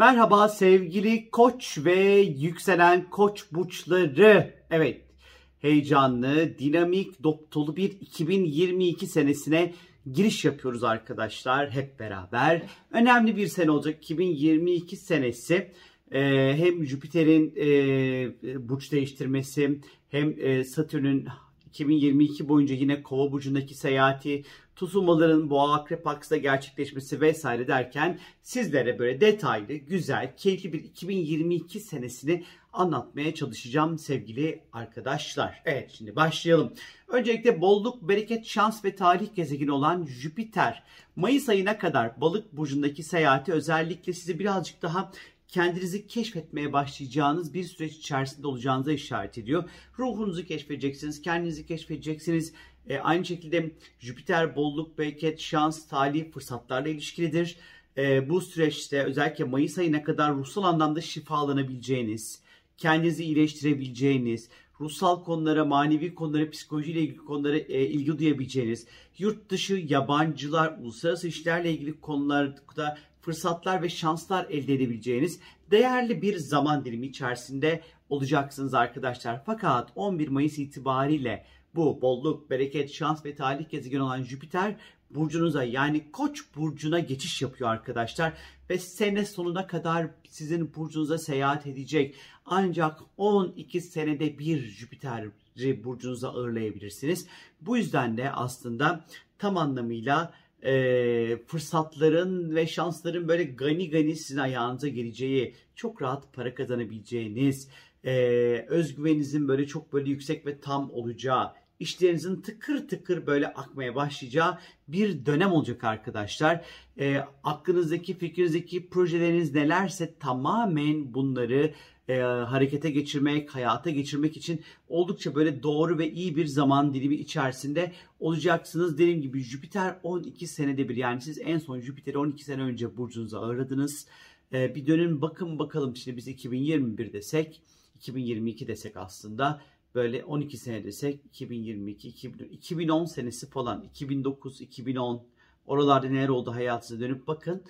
Merhaba sevgili koç ve yükselen koç burçları. Evet, heyecanlı, dinamik, dolu bir 2022 senesine giriş yapıyoruz arkadaşlar hep beraber. Önemli bir sene olacak 2022 senesi. Hem Jüpiter'in burç değiştirmesi hem Satürn'ün 2022 boyunca yine Kova burcundaki seyahati, tutulmaların Boğa Akrep Aksı'da gerçekleşmesi vesaire derken sizlere böyle detaylı, güzel, keyifli bir 2022 senesini anlatmaya çalışacağım sevgili arkadaşlar. Evet, şimdi başlayalım. Öncelikle bolluk, bereket, şans ve talih gezegeni olan Jüpiter Mayıs ayına kadar Balık burcundaki seyahati özellikle sizi birazcık daha kendinizi keşfetmeye başlayacağınız bir süreç içerisinde olacağınıza işaret ediyor. Ruhunuzu keşfedeceksiniz, kendinizi keşfedeceksiniz. Aynı şekilde Jüpiter bolluk, bereket, şans, talih, fırsatlarla ilişkilidir. Bu süreçte özellikle Mayıs ayına kadar ruhsal anlamda şifalanabileceğiniz, kendinizi iyileştirebileceğiniz, ruhsal konulara, manevi konulara, psikolojiyle ilgili konulara ilgi duyabileceğiniz, yurt dışı, yabancılar, uluslararası işlerle ilgili konularda fırsatlar ve şanslar elde edebileceğiniz değerli bir zaman dilimi içerisinde olacaksınız arkadaşlar. Fakat 11 Mayıs itibariyle bu bolluk, bereket, şans ve talih gezegeni olan Jüpiter burcunuza yani Koç burcuna geçiş yapıyor arkadaşlar. Ve sene sonuna kadar sizin burcunuza seyahat edecek. Ancak 12 senede bir Jüpiter'i burcunuza ağırlayabilirsiniz. Bu yüzden de aslında tam anlamıyla fırsatların ve şansların böyle gani gani sizin ayağınıza geleceği, çok rahat para kazanabileceğiniz, özgüveninizin böyle çok böyle yüksek ve tam olacağı, işlerinizin tıkır tıkır böyle akmaya başlayacağı bir dönem olacak arkadaşlar. Aklınızdaki, fikrinizdeki projeleriniz nelerse tamamen bunları harekete geçirmek, hayata geçirmek için oldukça böyle doğru ve iyi bir zaman dilimi içerisinde olacaksınız. Dediğim gibi Jüpiter 12 senede bir, yani siz en son Jüpiter'i 12 sene önce burcunuza ağırladınız. Bir dönün bakın bakalım, şimdi biz 2021 desek, 2022 desek aslında böyle 12 sene desek 2022, 2010 senesi falan, 2009, 2010 oralarda neler oldu hayatınıza dönüp bakın.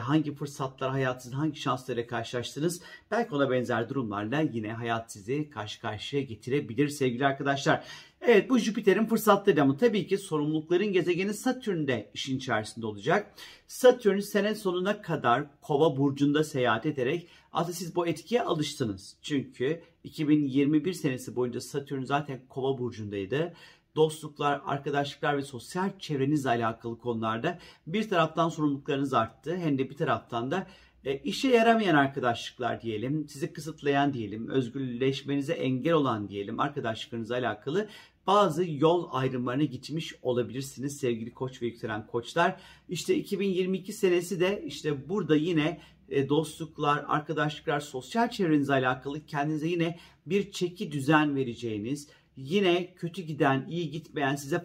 Hangi fırsatlar hayatınızda, hangi şanslara karşılaştınız? Belki ona benzer durumlarla yine hayat sizi karşı karşıya getirebilir sevgili arkadaşlar. Evet, bu Jüpiter'in fırsatları, ama tabii ki sorumlulukların gezegeni Satürn de işin içerisinde olacak. Satürn sene sonuna kadar Kova burcunda seyahat ederek aslında siz bu etkiye alıştınız. Çünkü 2021 senesi boyunca Satürn zaten Kova burcundaydı. Dostluklar, arkadaşlıklar ve sosyal çevrenizle alakalı konularda bir taraftan sorumluluklarınız arttı. Hem de bir taraftan da işe yaramayan arkadaşlıklar diyelim, sizi kısıtlayan diyelim, özgürleşmenize engel olan diyelim arkadaşlıklarınızla alakalı bazı yol ayrımlarına gitmiş olabilirsiniz sevgili koç ve yükselen koçlar. İşte 2022 senesi de işte burada yine dostluklar, arkadaşlıklar, sosyal çevrenizle alakalı kendinize yine bir çeki düzen vereceğiniz, yine kötü giden, iyi gitmeyen, size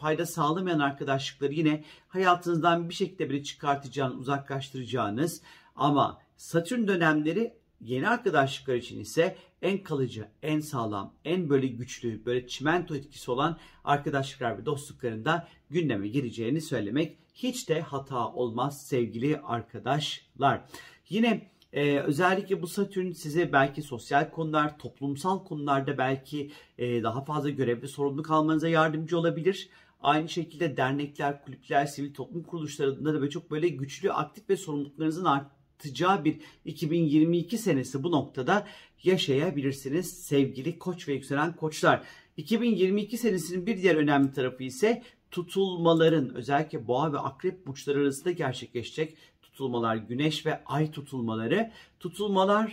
fayda sağlamayan arkadaşlıkları yine hayatınızdan bir şekilde bile çıkartacağınız, uzaklaştıracağınız, ama Satürn dönemleri yeni arkadaşlıklar için ise en kalıcı, en sağlam, en böyle güçlü, böyle çimento etkisi olan arkadaşlıklar ve dostlukların da gündeme geleceğini söylemek hiç de hata olmaz sevgili arkadaşlar. Yine özellikle bu Satürn size belki sosyal konular, toplumsal konularda belki daha fazla görevli, sorumluluk almanıza yardımcı olabilir. Aynı şekilde dernekler, kulüpler, sivil toplum kuruluşlarında da böyle çok böyle güçlü, aktif ve sorumluluklarınızın artacağı bir 2022 senesi bu noktada yaşayabilirsiniz sevgili koç ve yükselen koçlar. 2022 senesinin bir diğer önemli tarafı ise tutulmaların özellikle boğa ve akrep burçları arasında gerçekleşecek tutulmalar, güneş ve ay tutulmaları. Tutulmaların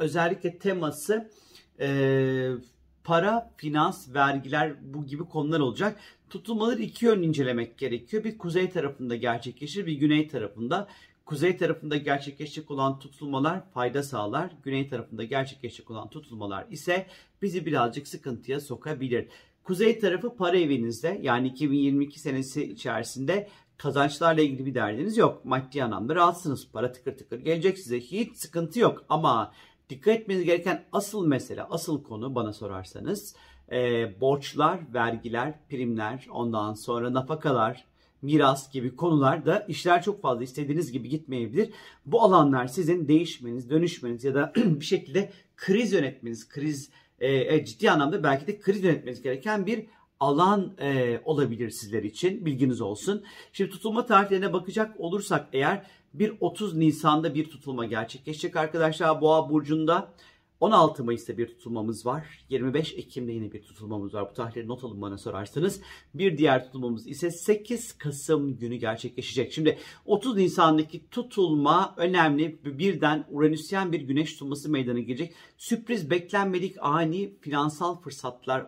özellikle teması para, finans, vergiler, bu gibi konular olacak. Tutulmaları iki yön incelemek gerekiyor. Bir kuzey tarafında gerçekleşir, bir güney tarafında. Kuzey tarafında gerçekleşecek olan tutulmalar fayda sağlar. Güney tarafında gerçekleşecek olan tutulmalar ise bizi birazcık sıkıntıya sokabilir. Kuzey tarafı para evinizde, yani 2022 senesi içerisinde kazançlarla ilgili bir derdiniz yok. Maddi anlamda rahatsınız. Para tıkır tıkır gelecek size. Hiç sıkıntı yok. Ama dikkat etmeniz gereken asıl mesele, asıl konu bana sorarsanız borçlar, vergiler, primler, ondan sonra nafakalar, miras gibi konularda işler çok fazla istediğiniz gibi gitmeyebilir. Bu alanlar sizin değişmeniz, dönüşmeniz ya da bir şekilde kriz yönetmeniz, ciddi anlamda belki de kriz yönetmeniz gereken bir alan olabilir sizler için. Bilginiz olsun. Şimdi tutulma tarihlerine bakacak olursak eğer 30 Nisan'da bir tutulma gerçekleşecek arkadaşlar Boğa burcunda. 16 Mayıs'ta bir tutulmamız var. 25 Ekim'de yine bir tutulmamız var. Bu tarihleri not alın bana sorarsanız. Bir diğer tutulmamız ise 8 Kasım günü gerçekleşecek. Şimdi 30 Nisan'daki tutulma önemli. Birden Uranüsyen bir güneş tutulması meydana gelecek. Sürpriz, beklenmedik, ani finansal fırsatlar,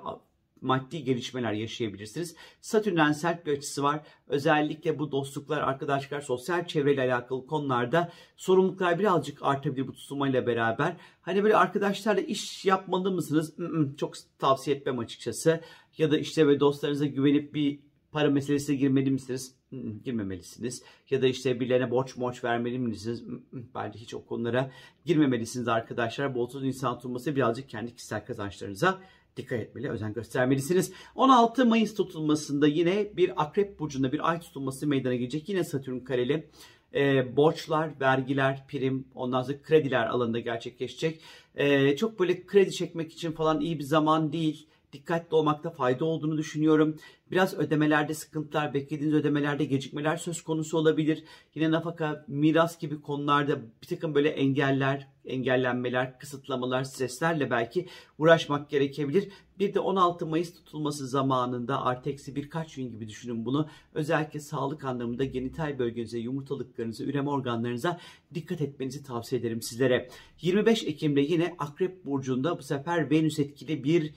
maddi gelişmeler yaşayabilirsiniz. Satürn'den sert bir açısı var. Özellikle bu dostluklar, arkadaşlar, sosyal çevreyle alakalı konularda sorumluluklar birazcık artabilir bu tutulmayla beraber. Hani böyle arkadaşlarla iş yapmalı mısınız? Çok tavsiye etmem açıkçası. Ya da işte böyle dostlarınıza güvenip bir para meselesine girmeli misiniz? Girmemelisiniz. Ya da işte birilerine borç vermeli misiniz? Bence hiç o konulara girmemelisiniz arkadaşlar. Bu 30 Nisan tutulması birazcık kendi kişisel kazançlarınıza dikkat etmeli, özen göstermelisiniz. 16 Mayıs tutulmasında yine bir Akrep burcunda bir ay tutulması meydana gelecek. Yine Satürn kareli. Borçlar, vergiler, prim, ondan sonra krediler alanında gerçekleşecek. Çok böyle kredi çekmek için falan iyi bir zaman değil. Dikkatli olmakta fayda olduğunu düşünüyorum. Biraz ödemelerde sıkıntılar, beklediğiniz ödemelerde gecikmeler söz konusu olabilir. Yine nafaka, miras gibi konularda bir takım böyle engeller, engellenmeler, kısıtlamalar, streslerle belki uğraşmak gerekebilir. Bir de 16 Mayıs tutulması zamanında artı-eksi birkaç gün gibi düşünün bunu. Özellikle sağlık anlamında genital bölgenize, yumurtalıklarınıza, üreme organlarınıza dikkat etmenizi tavsiye ederim sizlere. 25 Ekim'de yine Akrep burcunda bu sefer Venüs etkili bir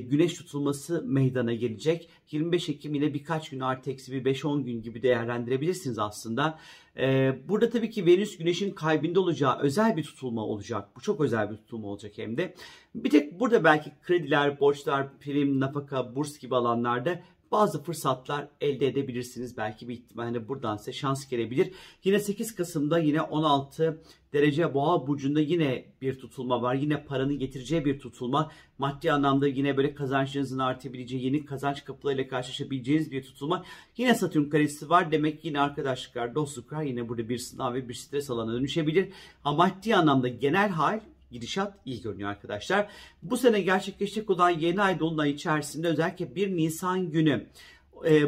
güneş tutulması meydana gelecek. 25 Ekim ile birkaç gün artı-eksi bir 5-10 gün gibi değerlendirebilirsiniz aslında. Burada tabii ki Venüs güneşin kaybında olacağı özel bir tutulma olacak. Bu çok özel bir tutulma olacak hem de. Bir tek burada belki krediler, borçlar, prim, nafaka, burs gibi alanlarda bazı fırsatlar elde edebilirsiniz. Belki bir ihtimalle buradan size şans gelebilir. Yine 8 Kasım'da yine 16 derece Boğa burcunda yine bir tutulma var. Yine paranın getireceği bir tutulma. Maddi anlamda yine böyle kazançlarınızın artabileceği, yeni kazanç kapılarıyla karşılaşabileceğiniz bir tutulma. Yine Satürn karesi var. Demek ki yine arkadaşlıklar, dostluklar yine burada bir sınav ve bir stres alanına dönüşebilir. Ama maddi anlamda genel hal, gidişat iyi görünüyor arkadaşlar. Bu sene gerçekleşecek olan yeni ay dolunay içerisinde özellikle 1 Nisan günü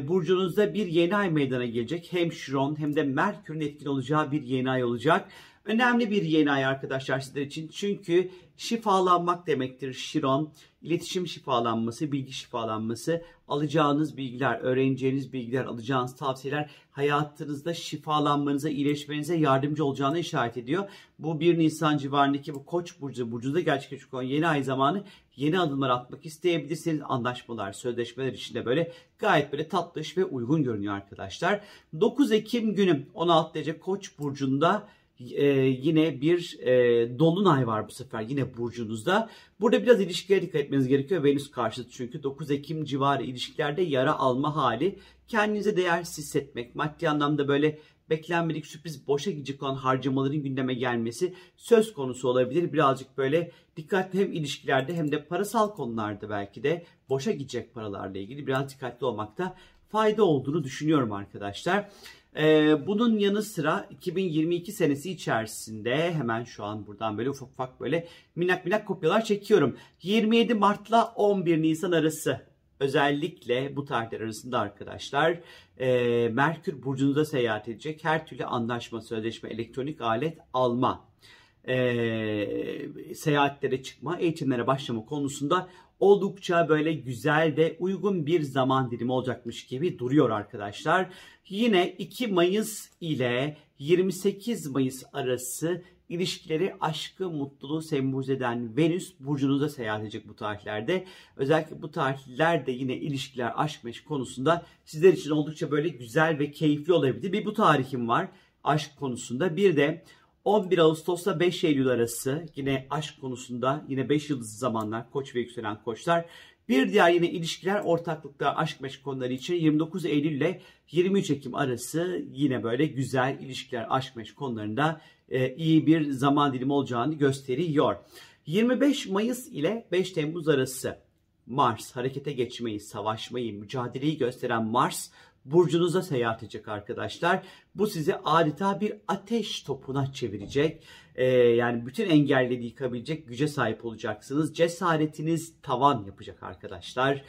burcunuzda bir yeni ay meydana gelecek. Hem Şiron hem de Merkür'ün etkin olacağı bir yeni ay olacak. Önemli bir yeni ay arkadaşlar sizler için. Çünkü şifalanmak demektir Şiron. İletişim şifalanması, bilgi şifalanması, alacağınız bilgiler, öğreneceğiniz bilgiler, alacağınız tavsiyeler hayatınızda şifalanmanıza, iyileşmenize yardımcı olacağını işaret ediyor. Bu 1 Nisan civarındaki bu Koç burcunda gerçekleşecek olan yeni ay zamanı yeni adımlar atmak isteyebilirsiniz. Anlaşmalar, sözleşmeler içinde böyle gayet böyle tatlış ve uygun görünüyor arkadaşlar. 9 Ekim günü 16 derece Koç burcunda yine bir dolunay var bu sefer yine burcunuzda. Burada biraz ilişkilere dikkat etmeniz gerekiyor. Venüs karşıtı çünkü 9 Ekim civarı ilişkilerde yara alma hali, kendinize değersiz hissetmek, maddi anlamda böyle beklenmedik sürpriz, boşa gidecek olan harcamaların gündeme gelmesi söz konusu olabilir. Birazcık böyle dikkatli hem ilişkilerde hem de parasal konularda belki de boşa gidecek paralarla ilgili biraz dikkatli olmakta fayda olduğunu düşünüyorum arkadaşlar. Bunun yanı sıra 2022 senesi içerisinde hemen şu an buradan böyle ufak ufak böyle minak kopyalar çekiyorum. 27 Mart'la 11 Nisan arası özellikle bu tarihler arasında arkadaşlar Merkür burcunuza seyahat edecek. Her türlü anlaşma, sözleşme, elektronik alet alma, seyahatlere çıkma, eğitimlere başlama konusunda oldukça böyle güzel ve uygun bir zaman dilimi olacakmış gibi duruyor arkadaşlar. Yine 2 Mayıs ile 28 Mayıs arası ilişkileri, aşkı, mutluluğu sembolize eden Venüs burcunuza seyahat edecek bu tarihlerde. Özellikle bu tarihlerde yine ilişkiler, aşk meşk konusunda sizler için oldukça böyle güzel ve keyifli olabilir. Bir bu tarihim var aşk konusunda. Bir de 11 Ağustos'la 5 Eylül arası yine aşk konusunda yine 5 yıldızlı zamanlar Koç ve yükselen Koçlar. Bir diğer yine ilişkiler, ortaklıklar, aşk meşk konuları için 29 Eylül ile 23 Ekim arası yine böyle güzel ilişkiler, aşk meşk konularında iyi bir zaman dilimi olacağını gösteriyor. 25 Mayıs ile 5 Temmuz arası Mars harekete geçmeyi, savaşmayı, mücadeleyi gösteren Mars burcunuza seyahat edecek arkadaşlar. Bu sizi adeta bir ateş topuna çevirecek. Yani bütün engelleri yıkabilecek güce sahip olacaksınız. Cesaretiniz tavan yapacak arkadaşlar.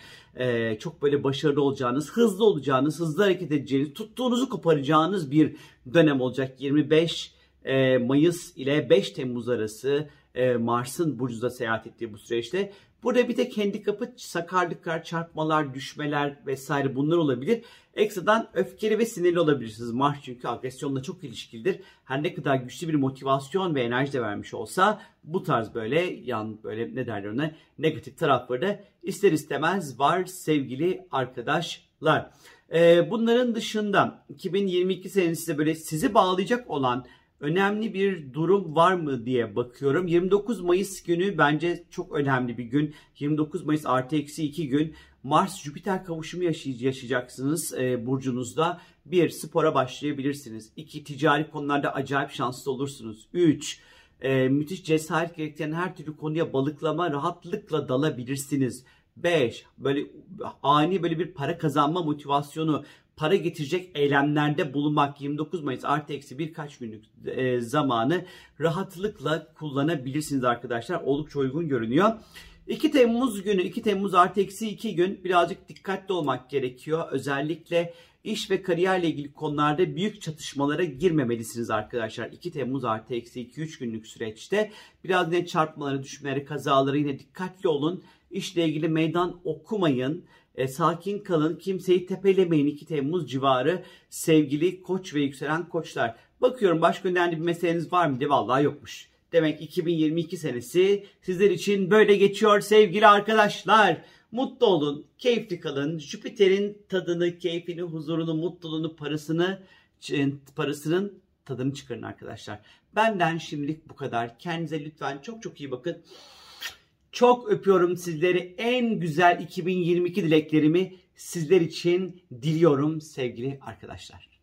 Çok böyle başarılı olacağınız, hızlı olacağınız, hızlı hareket edeceğiniz, tuttuğunuzu koparacağınız bir dönem olacak. 25 Mayıs ile 5 Temmuz arası Mars'ın burcunuza seyahat ettiği bu süreçte. Burada bir de kendi kapı sakarlıklar, çarpmalar, düşmeler vesaire bunlar olabilir. Ekstradan öfkeli ve sinirli olabilirsiniz. Mars çünkü agresyonla çok ilişkilidir. Her ne kadar güçlü bir motivasyon ve enerji de vermiş olsa bu tarz böyle böyle ne derler ona, negatif tarafları da ister istemez var sevgili arkadaşlar. Bunların dışında 2022 senesinde böyle sizi bağlayacak olan önemli bir durum var mı diye bakıyorum. 29 Mayıs günü bence çok önemli bir gün. 29 Mayıs +-2 gün Mars-Jüpiter kavuşumu yaşayacaksınız burcunuzda. 1. Spora başlayabilirsiniz. 2. Ticari konularda acayip şanslı olursunuz. 3. Müthiş cesaret gerektiren her türlü konuya balıklama, rahatlıkla dalabilirsiniz. 5. Böyle ani böyle bir para kazanma motivasyonu, para getirecek eylemlerde bulunmak. 29 Mayıs +-1 birkaç günlük zamanı rahatlıkla kullanabilirsiniz arkadaşlar. Oldukça uygun görünüyor. 2 Temmuz günü, 2 Temmuz +-2 gün birazcık dikkatli olmak gerekiyor. Özellikle iş ve kariyerle ilgili konularda büyük çatışmalara girmemelisiniz arkadaşlar. 2 Temmuz +-2 3 günlük süreçte biraz yine çarpmalara, düşmelere, kazalara yine dikkatli olun. İşle ilgili meydan okumayın. Sakin kalın, kimseyi tepelemeyin 2 Temmuz civarı sevgili koç ve yükselen koçlar. Bakıyorum başka önemli bir meseleniz var mı diye, vallahi yokmuş. Demek 2022 senesi sizler için böyle geçiyor sevgili arkadaşlar. Mutlu olun, keyifli kalın. Jüpiter'in tadını, keyfini, huzurunu, mutluluğunu, parasının tadını çıkarın arkadaşlar. Benden şimdilik bu kadar. Kendinize lütfen çok çok iyi bakın. Çok öpüyorum sizleri. En güzel 2022 dileklerimi sizler için diliyorum sevgili arkadaşlar.